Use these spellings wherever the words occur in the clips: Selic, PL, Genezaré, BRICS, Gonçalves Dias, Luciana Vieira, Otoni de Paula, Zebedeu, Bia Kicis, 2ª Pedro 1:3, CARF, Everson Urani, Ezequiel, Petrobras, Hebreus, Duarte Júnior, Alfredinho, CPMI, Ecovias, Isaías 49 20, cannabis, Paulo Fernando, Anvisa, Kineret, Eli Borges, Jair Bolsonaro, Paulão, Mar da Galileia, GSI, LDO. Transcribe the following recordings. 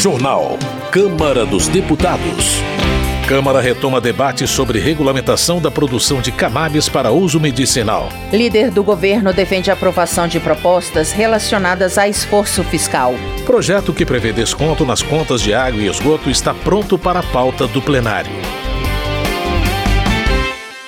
Jornal Câmara dos Deputados. Câmara retoma debate sobre regulamentação da produção de cannabis para uso medicinal. Líder do governo defende a aprovação de propostas relacionadas a esforço fiscal. Projeto que prevê desconto nas contas de água e esgoto está pronto para a pauta do plenário.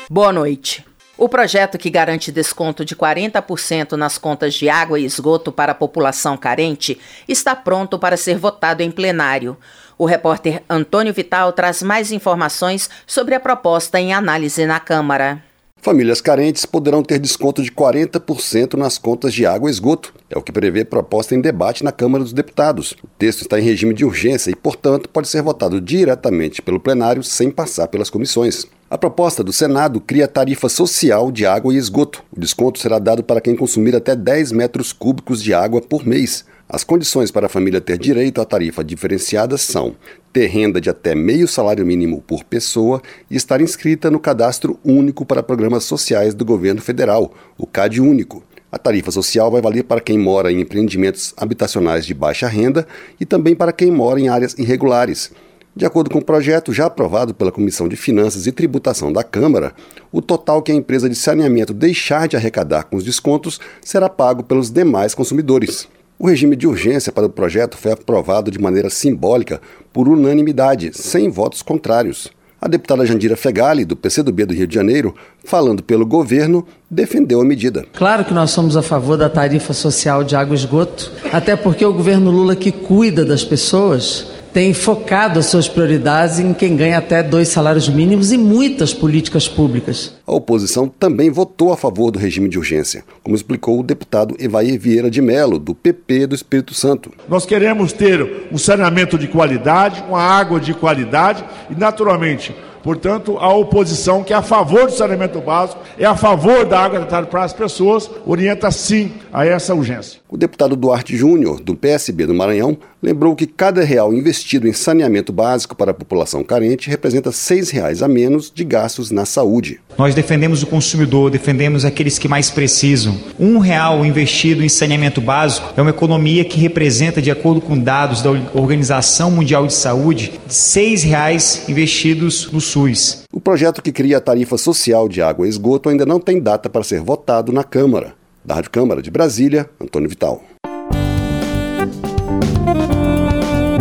Boa noite. O projeto que garante desconto de 40% nas contas de água e esgoto para a população carente está pronto para ser votado em plenário. O repórter Antônio Vital traz mais informações sobre a proposta em análise na Câmara. Famílias carentes poderão ter desconto de 40% nas contas de água e esgoto. É o que prevê a proposta em debate na Câmara dos Deputados. O texto está em regime de urgência e, portanto, pode ser votado diretamente pelo plenário sem passar pelas comissões. A proposta do Senado cria tarifa social de água e esgoto. O desconto será dado para quem consumir até 10 metros cúbicos de água por mês. As condições para a família ter direito à tarifa diferenciada são ter renda de até meio salário mínimo por pessoa e estar inscrita no Cadastro Único para Programas Sociais do Governo Federal, o CadÚnico. A tarifa social vai valer para quem mora em empreendimentos habitacionais de baixa renda e também para quem mora em áreas irregulares. De acordo com o projeto já aprovado pela Comissão de Finanças e Tributação da Câmara, o total que a empresa de saneamento deixar de arrecadar com os descontos será pago pelos demais consumidores. O regime de urgência para o projeto foi aprovado de maneira simbólica por unanimidade, sem votos contrários. A deputada Jandira Feghali, do PCdoB do Rio de Janeiro, falando pelo governo, defendeu a medida. Claro que nós somos a favor da tarifa social de água e esgoto, até porque o governo Lula, que cuida das pessoas, tem focado as suas prioridades em quem ganha até 2 salários mínimos e muitas políticas públicas. A oposição também votou a favor do regime de urgência, como explicou o deputado Evair Vieira de Mello, do PP do Espírito Santo. Nós queremos ter um saneamento de qualidade, uma água de qualidade e, naturalmente, portanto, a oposição que é a favor do saneamento básico, é a favor da água tratada para as pessoas, orienta sim a essa urgência. O deputado Duarte Júnior, do PSB do Maranhão, lembrou que cada real investido em saneamento básico para a população carente representa R$6 a menos de gastos na saúde. Nós defendemos o consumidor, defendemos aqueles que mais precisam. R$1 investido em saneamento básico é uma economia que representa, de acordo com dados da Organização Mundial de Saúde, R$6 investidos no SUS. O projeto que cria a tarifa social de água e esgoto ainda não tem data para ser votado na Câmara. Da Rádio Câmara de Brasília, Antônio Vital.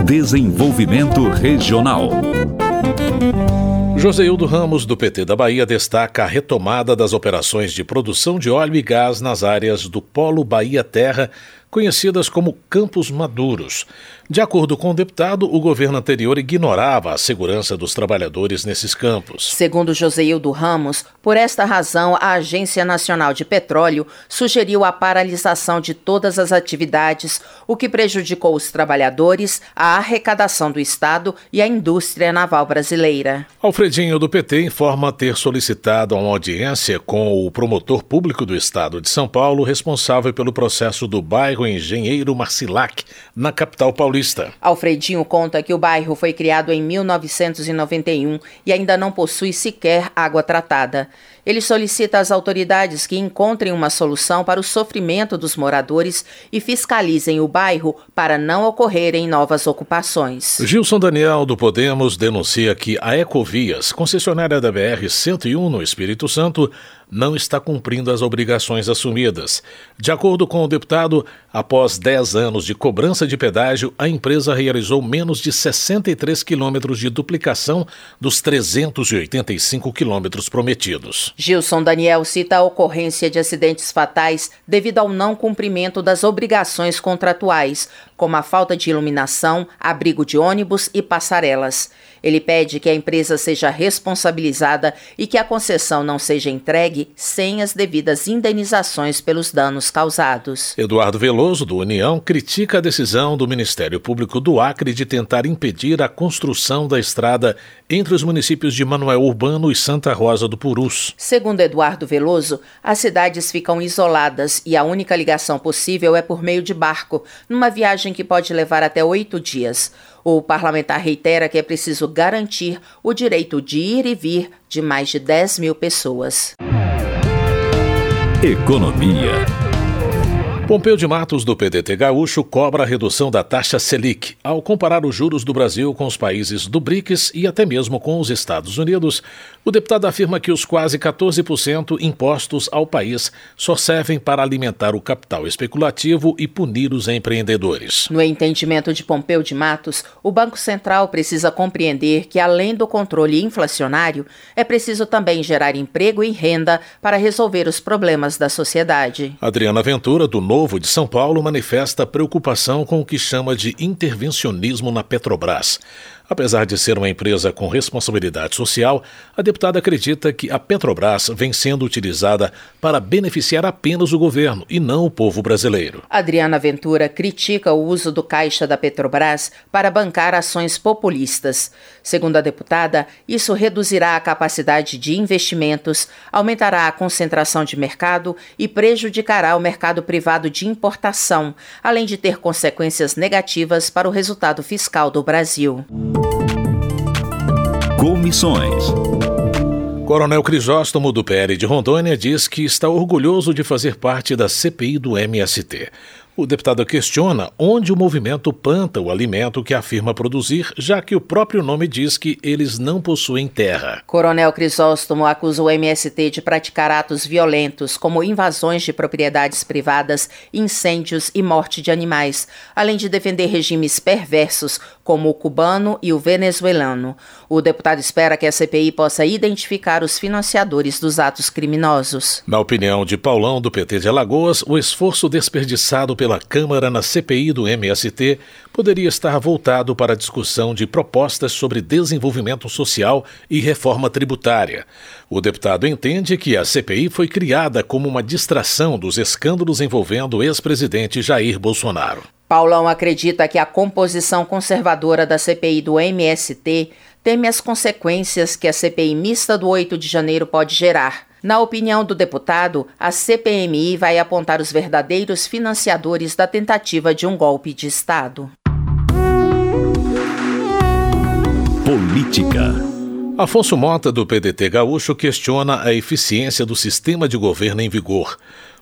Desenvolvimento regional. Joseildo Ramos, do PT da Bahia, destaca a retomada das operações de produção de óleo e gás nas áreas do Polo Bahia Terra, conhecidas como Campos Maduros. De acordo com o deputado, o governo anterior ignorava a segurança dos trabalhadores nesses campos. Segundo Joseildo Ramos, por esta razão, a Agência Nacional de Petróleo sugeriu a paralisação de todas as atividades, o que prejudicou os trabalhadores, a arrecadação do Estado e a indústria naval brasileira. Alfredinho, do PT, informa ter solicitado uma audiência com o promotor público do Estado de São Paulo, responsável pelo processo do bairro Engenheiro Marcilac, na capital paulista. Alfredinho conta que o bairro foi criado em 1991 e ainda não possui sequer água tratada. Ele solicita às autoridades que encontrem uma solução para o sofrimento dos moradores e fiscalizem o bairro para não ocorrerem novas ocupações. Gilson Daniel, do Podemos, denuncia que a Ecovias, concessionária da BR-101 no Espírito Santo, não está cumprindo as obrigações assumidas. De acordo com o deputado, após 10 anos de cobrança de pedágio, a empresa realizou menos de 63 quilômetros de duplicação dos 385 quilômetros prometidos. Gilson Daniel cita a ocorrência de acidentes fatais devido ao não cumprimento das obrigações contratuais, como a falta de iluminação, abrigo de ônibus e passarelas. Ele pede que a empresa seja responsabilizada e que a concessão não seja entregue sem as devidas indenizações pelos danos causados. Eduardo Veloso, do União, critica a decisão do Ministério Público do Acre de tentar impedir a construção da estrada entre os municípios de Manoel Urbano e Santa Rosa do Purus. Segundo Eduardo Veloso, as cidades ficam isoladas e a única ligação possível é por meio de barco, numa viagem que pode levar até 8 dias. O parlamentar reitera que é preciso garantir o direito de ir e vir de mais de 10 mil pessoas. Economia. Pompeu de Matos, do PDT Gaúcho, cobra a redução da taxa Selic. Ao comparar os juros do Brasil com os países do BRICS e até mesmo com os Estados Unidos, o deputado afirma que os quase 14% impostos ao país só servem para alimentar o capital especulativo e punir os empreendedores. No entendimento de Pompeu de Matos, o Banco Central precisa compreender que, além do controle inflacionário, é preciso também gerar emprego e renda para resolver os problemas da sociedade. Adriana Ventura, do Novo de São Paulo, manifesta preocupação com o que chama de intervencionismo na Petrobras. Apesar de ser uma empresa com responsabilidade social, a deputada acredita que a Petrobras vem sendo utilizada para beneficiar apenas o governo e não o povo brasileiro. Adriana Ventura critica o uso do caixa da Petrobras para bancar ações populistas. Segundo a deputada, isso reduzirá a capacidade de investimentos, aumentará a concentração de mercado e prejudicará o mercado privado de importação, além de ter consequências negativas para o resultado fiscal do Brasil. Comissões. Coronel Crisóstomo, do PL de Rondônia, diz que está orgulhoso de fazer parte da CPI do MST. O deputado questiona onde o movimento planta o alimento que afirma produzir, já que o próprio nome diz que eles não possuem terra. Coronel Crisóstomo acusa o MST de praticar atos violentos, como invasões de propriedades privadas, incêndios e morte de animais, além de defender regimes perversos, como o cubano e o venezuelano. O deputado espera que a CPI possa identificar os financiadores dos atos criminosos. Na opinião de Paulão, do PT de Alagoas, o esforço desperdiçado pela Câmara na CPI do MST poderia estar voltado para a discussão de propostas sobre desenvolvimento social e reforma tributária. O deputado entende que a CPI foi criada como uma distração dos escândalos envolvendo o ex-presidente Jair Bolsonaro. Paulão acredita que a composição conservadora da CPI do MST teme as consequências que a CPI mista do 8 de janeiro pode gerar. Na opinião do deputado, a CPMI vai apontar os verdadeiros financiadores da tentativa de um golpe de Estado. Política. Afonso Mota, do PDT Gaúcho, questiona a eficiência do sistema de governo em vigor.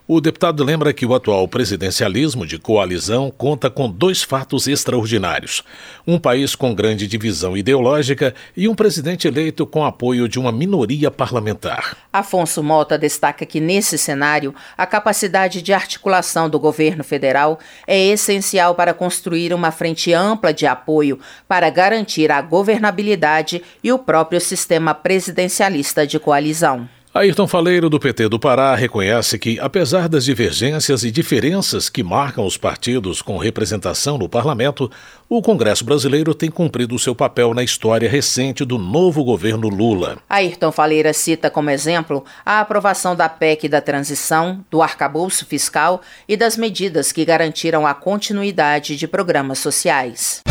O deputado lembra que o atual presidencialismo de coalizão conta com dois fatos extraordinários: um país com grande divisão ideológica e um presidente eleito com apoio de uma minoria parlamentar. Afonso Mota destaca que, nesse cenário, a capacidade de articulação do governo federal é essencial para construir uma frente ampla de apoio para garantir a governabilidade e o próprio sistema presidencialista de coalizão. Ayrton Faleiro, do PT do Pará, reconhece que, apesar das divergências e diferenças que marcam os partidos com representação no parlamento, o Congresso brasileiro tem cumprido seu papel na história recente do novo governo Lula. Ayrton Faleiro cita como exemplo a aprovação da PEC da transição, do arcabouço fiscal e das medidas que garantiram a continuidade de programas sociais.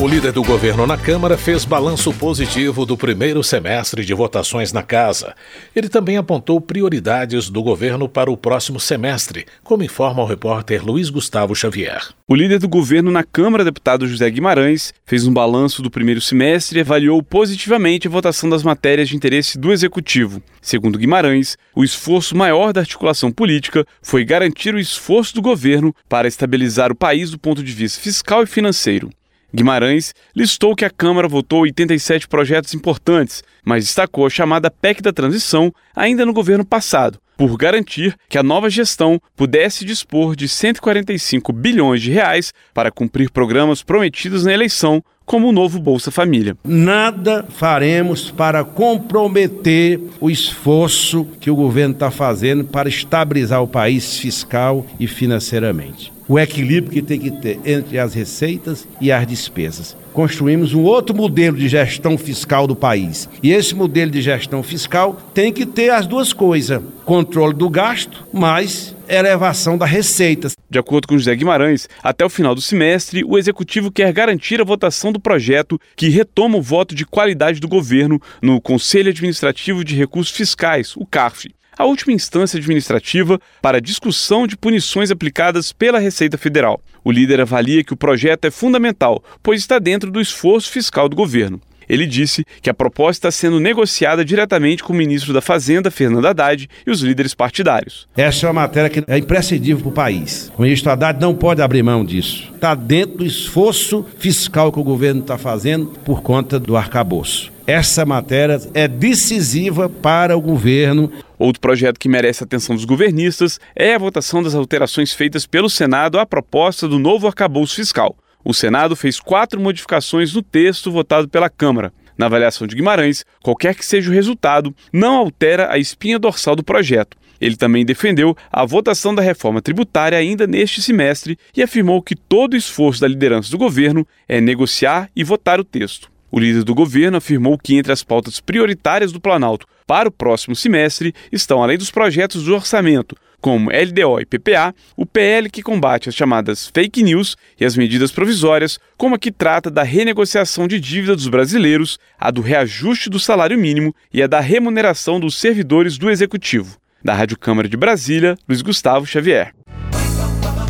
O líder do governo na Câmara fez balanço positivo do primeiro semestre de votações na Casa. Ele também apontou prioridades do governo para o próximo semestre, como informa o repórter Luiz Gustavo Xavier. O líder do governo na Câmara, deputado José Guimarães, fez um balanço do primeiro semestre e avaliou positivamente a votação das matérias de interesse do Executivo. Segundo Guimarães, o esforço maior da articulação política foi garantir o esforço do governo para estabilizar o país do ponto de vista fiscal e financeiro. Guimarães listou que a Câmara votou 87 projetos importantes, mas destacou a chamada PEC da transição ainda no governo passado, por garantir que a nova gestão pudesse dispor de 145 bilhões de reais para cumprir programas prometidos na eleição, como o novo Bolsa Família. Nada faremos para comprometer o esforço que o governo está fazendo para estabilizar o país fiscal e financeiramente. O equilíbrio que tem que ter entre as receitas e as despesas. Construímos um outro modelo de gestão fiscal do país. E esse modelo de gestão fiscal tem que ter as duas coisas: controle do gasto, mas elevação das receitas. De acordo com José Guimarães, até o final do semestre, o Executivo quer garantir a votação do projeto que retoma o voto de qualidade do governo no Conselho Administrativo de Recursos Fiscais, o CARF, a última instância administrativa para discussão de punições aplicadas pela Receita Federal. O líder avalia que o projeto é fundamental, pois está dentro do esforço fiscal do governo. Ele disse que a proposta está sendo negociada diretamente com o ministro da Fazenda, Fernando Haddad, e os líderes partidários. Essa é uma matéria que é imprescindível para o país. O ministro Haddad não pode abrir mão disso. Está dentro do esforço fiscal que o governo está fazendo por conta do arcabouço. Essa matéria é decisiva para o governo. Outro projeto que merece a atenção dos governistas é a votação das alterações feitas pelo Senado à proposta do novo arcabouço fiscal. O Senado fez 4 modificações no texto votado pela Câmara. Na avaliação de Guimarães, qualquer que seja o resultado, não altera a espinha dorsal do projeto. Ele também defendeu a votação da reforma tributária ainda neste semestre e afirmou que todo o esforço da liderança do governo é negociar e votar o texto. O líder do governo afirmou que entre as pautas prioritárias do Planalto para o próximo semestre estão, além dos projetos do orçamento, como LDO e PPA, o PL que combate as chamadas fake news e as medidas provisórias, como a que trata da renegociação de dívida dos brasileiros, a do reajuste do salário mínimo e a da remuneração dos servidores do Executivo. Da Rádio Câmara de Brasília, Luiz Gustavo Xavier.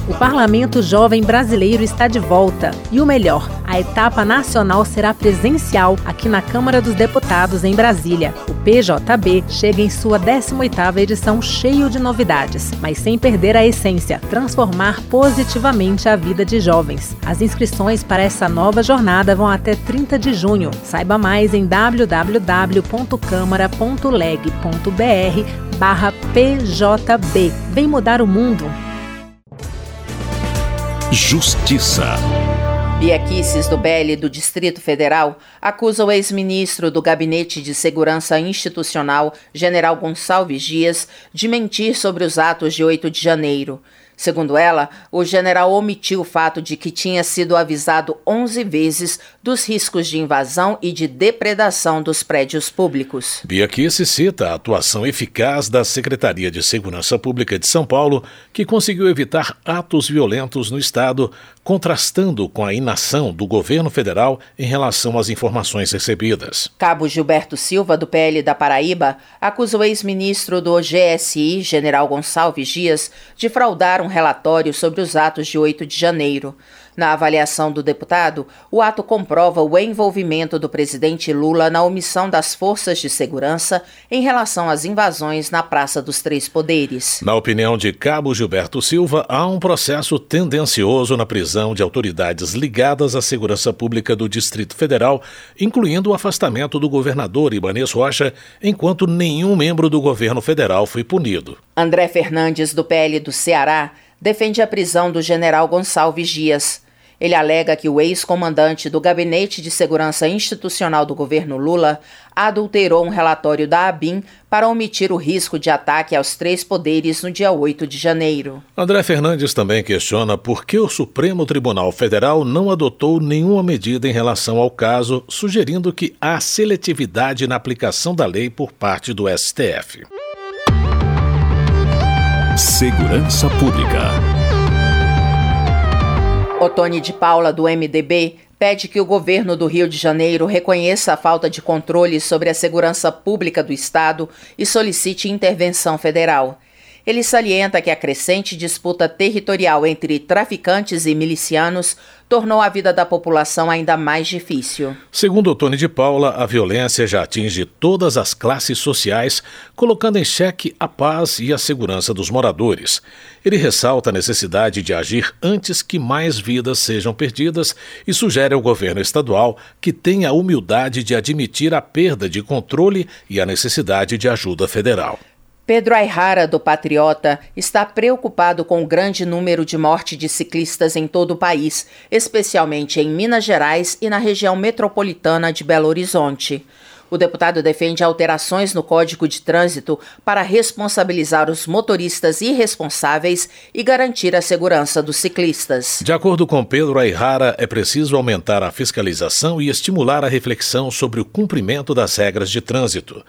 O Parlamento Jovem Brasileiro está de volta. E o melhor, a etapa nacional será presencial aqui na Câmara dos Deputados, em Brasília. O PJB chega em sua 18ª edição cheio de novidades, mas sem perder a essência, transformar positivamente a vida de jovens. As inscrições para essa nova jornada vão até 30 de junho. Saiba mais em www.câmara.leg.br/PJB. Vem mudar o mundo! Justiça. Bia Kicis do PL do Distrito Federal acusa o ex-ministro do Gabinete de Segurança Institucional, general Gonçalves Dias, de mentir sobre os atos de 8 de janeiro. Segundo ela, o general omitiu o fato de que tinha sido avisado 11 vezes dos riscos de invasão e de depredação dos prédios públicos. Bia Kicis cita a atuação eficaz da Secretaria de Segurança Pública de São Paulo, que conseguiu evitar atos violentos no estado, contrastando com a inação do governo federal em relação às informações recebidas. Cabo Gilberto Silva, do PL da Paraíba, acusa o ex-ministro do GSI, general Gonçalves Dias, de fraudar um relatório sobre os atos de 8 de janeiro. Na avaliação do deputado, o ato comprova o envolvimento do presidente Lula na omissão das forças de segurança em relação às invasões na Praça dos Três Poderes. Na opinião de Cabo Gilberto Silva, há um processo tendencioso na prisão de autoridades ligadas à segurança pública do Distrito Federal, incluindo o afastamento do governador Ibanez Rocha, enquanto nenhum membro do governo federal foi punido. André Fernandes, do PL do Ceará, defende a prisão do general Gonçalves Dias. Ele alega que o ex-comandante do Gabinete de Segurança Institucional do governo Lula adulterou um relatório da ABIN para omitir o risco de ataque aos três poderes no dia 8 de janeiro. André Fernandes também questiona por que o Supremo Tribunal Federal não adotou nenhuma medida em relação ao caso, sugerindo que há seletividade na aplicação da lei por parte do STF. Segurança Pública. Otoni de Paula, do MDB, pede que o governo do Rio de Janeiro reconheça a falta de controle sobre a segurança pública do estado e solicite intervenção federal. Ele salienta que a crescente disputa territorial entre traficantes e milicianos tornou a vida da população ainda mais difícil. Segundo Otoni de Paula, a violência já atinge todas as classes sociais, colocando em xeque a paz e a segurança dos moradores. Ele ressalta a necessidade de agir antes que mais vidas sejam perdidas e sugere ao governo estadual que tenha a humildade de admitir a perda de controle e a necessidade de ajuda federal. Pedro Aihara, do Patriota, está preocupado com o grande número de mortes de ciclistas em todo o país, especialmente em Minas Gerais e na região metropolitana de Belo Horizonte. O deputado defende alterações no Código de Trânsito para responsabilizar os motoristas irresponsáveis e garantir a segurança dos ciclistas. De acordo com Pedro Aihara, é preciso aumentar a fiscalização e estimular a reflexão sobre o cumprimento das regras de trânsito.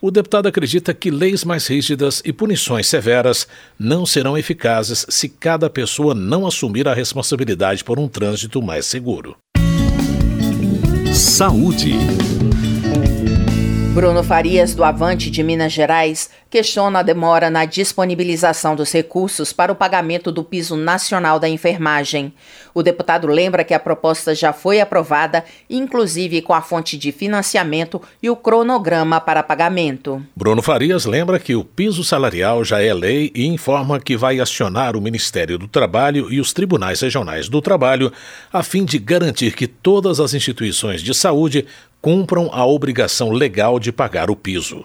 O deputado acredita que leis mais rígidas e punições severas não serão eficazes se cada pessoa não assumir a responsabilidade por um trânsito mais seguro. Saúde. Bruno Farias, do Avante de Minas Gerais, questiona a demora na disponibilização dos recursos para o pagamento do piso nacional da enfermagem. O deputado lembra que a proposta já foi aprovada, inclusive com a fonte de financiamento e o cronograma para pagamento. Bruno Farias lembra que o piso salarial já é lei e informa que vai acionar o Ministério do Trabalho e os tribunais regionais do trabalho a fim de garantir que todas as instituições de saúde cumpram a obrigação legal de pagar o piso.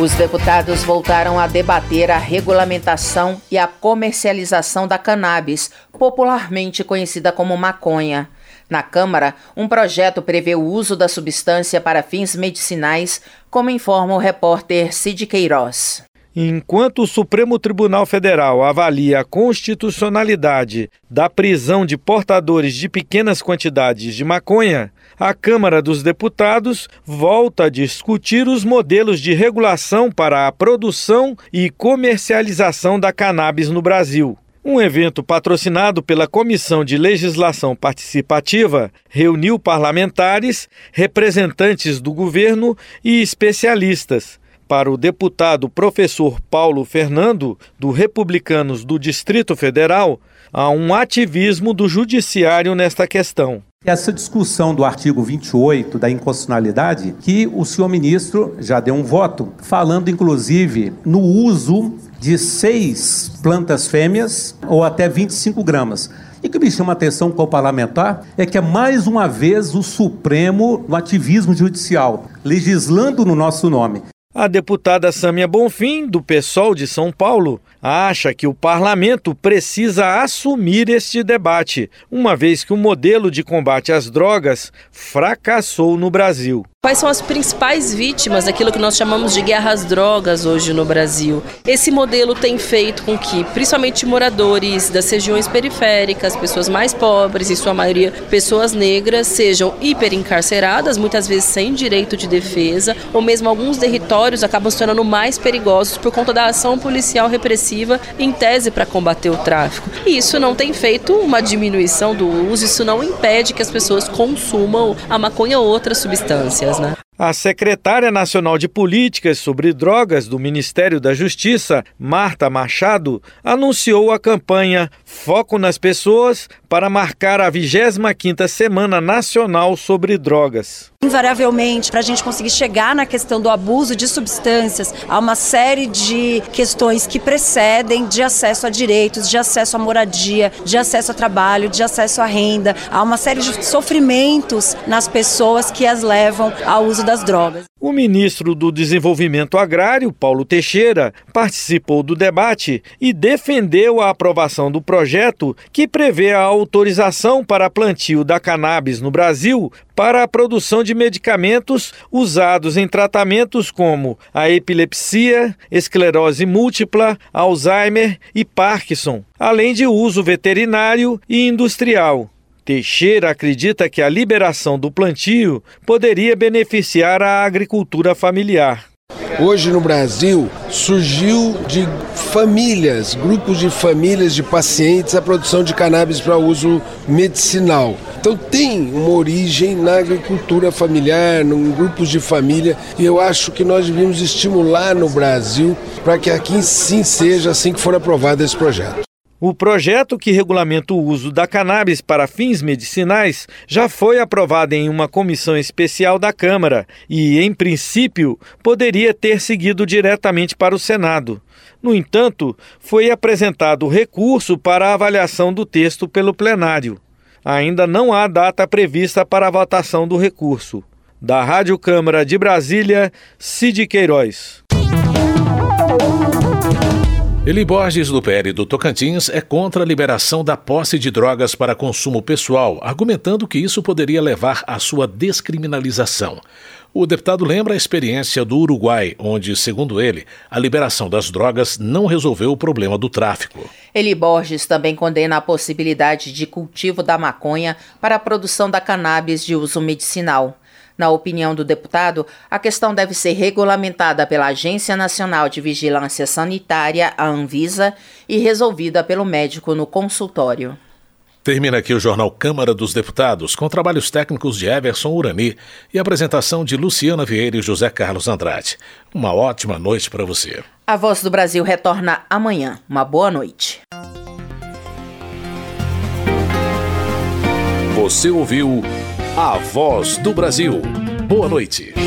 Os deputados voltaram a debater a regulamentação e a comercialização da cannabis, popularmente conhecida como maconha. Na Câmara, um projeto prevê o uso da substância para fins medicinais, como informa o repórter Cid Queiroz. Enquanto o Supremo Tribunal Federal avalia a constitucionalidade da prisão de portadores de pequenas quantidades de maconha, a Câmara dos Deputados volta a discutir os modelos de regulação para a produção e comercialização da cannabis no Brasil. Um evento patrocinado pela Comissão de Legislação Participativa reuniu parlamentares, representantes do governo e especialistas. Para o deputado professor Paulo Fernando, do Republicanos do Distrito Federal, há um ativismo do judiciário nesta questão. Essa discussão do artigo 28 da inconstitucionalidade, que o senhor ministro já deu um voto, falando inclusive no uso de 6 plantas fêmeas ou até 25 gramas. E o que me chama a atenção como parlamentar é que é mais uma vez o Supremo no ativismo judicial, legislando no nosso nome. A deputada Sâmia Bonfim, do PSOL de São Paulo, acha que o parlamento precisa assumir este debate, uma vez que o modelo de combate às drogas fracassou no Brasil. Quais são as principais vítimas daquilo que nós chamamos de guerra às drogas hoje no Brasil? Esse modelo tem feito com que, principalmente moradores das regiões periféricas, pessoas mais pobres, em sua maioria pessoas negras, sejam hiperencarceradas, muitas vezes sem direito de defesa, ou mesmo alguns territórios acabam se tornando mais perigosos por conta da ação policial repressiva em tese para combater o tráfico. E isso não tem feito uma diminuição do uso, isso não impede que as pessoas consumam a maconha ou outras substâncias. A secretária nacional de Políticas sobre Drogas do Ministério da Justiça, Marta Machado, anunciou a campanha Foco nas Pessoas para marcar a 25ª Semana Nacional sobre Drogas. Invariavelmente, para a gente conseguir chegar na questão do abuso de substâncias, há uma série de questões que precedem de acesso a direitos, de acesso à moradia, de acesso a trabalho, de acesso à renda. Há uma série de sofrimentos nas pessoas que as levam ao uso das drogas. O ministro do Desenvolvimento Agrário, Paulo Teixeira, participou do debate e defendeu a aprovação do projeto que prevê a autorização para plantio da cannabis no Brasil para a produção de medicamentos usados em tratamentos como a epilepsia, esclerose múltipla, Alzheimer e Parkinson, além de uso veterinário e industrial. Teixeira acredita que a liberação do plantio poderia beneficiar a agricultura familiar. Hoje no Brasil surgiu de famílias, grupos de famílias de pacientes, a produção de cannabis para uso medicinal. Então tem uma origem na agricultura familiar, em grupos de família, e eu acho que nós devíamos estimular no Brasil para que aqui sim seja assim que for aprovado esse projeto. O projeto que regulamenta o uso da cannabis para fins medicinais já foi aprovado em uma comissão especial da Câmara e, em princípio, poderia ter seguido diretamente para o Senado. No entanto, foi apresentado recurso para a avaliação do texto pelo plenário. Ainda não há data prevista para a votação do recurso. Da Rádio Câmara de Brasília, Cid Queiroz. Eli Borges, do PL do Tocantins, é contra a liberação da posse de drogas para consumo pessoal, argumentando que isso poderia levar à sua descriminalização. O deputado lembra a experiência do Uruguai, onde, segundo ele, a liberação das drogas não resolveu o problema do tráfico. Eli Borges também condena a possibilidade de cultivo da maconha para a produção da cannabis de uso medicinal. Na opinião do deputado, a questão deve ser regulamentada pela Agência Nacional de Vigilância Sanitária, a Anvisa, e resolvida pelo médico no consultório. Termina aqui o Jornal Câmara dos Deputados, com trabalhos técnicos de Everson Urani e apresentação de Luciana Vieira e José Carlos Andrade. Uma ótima noite para você. A Voz do Brasil retorna amanhã. Uma boa noite. Você ouviu A Voz do Brasil. Boa noite.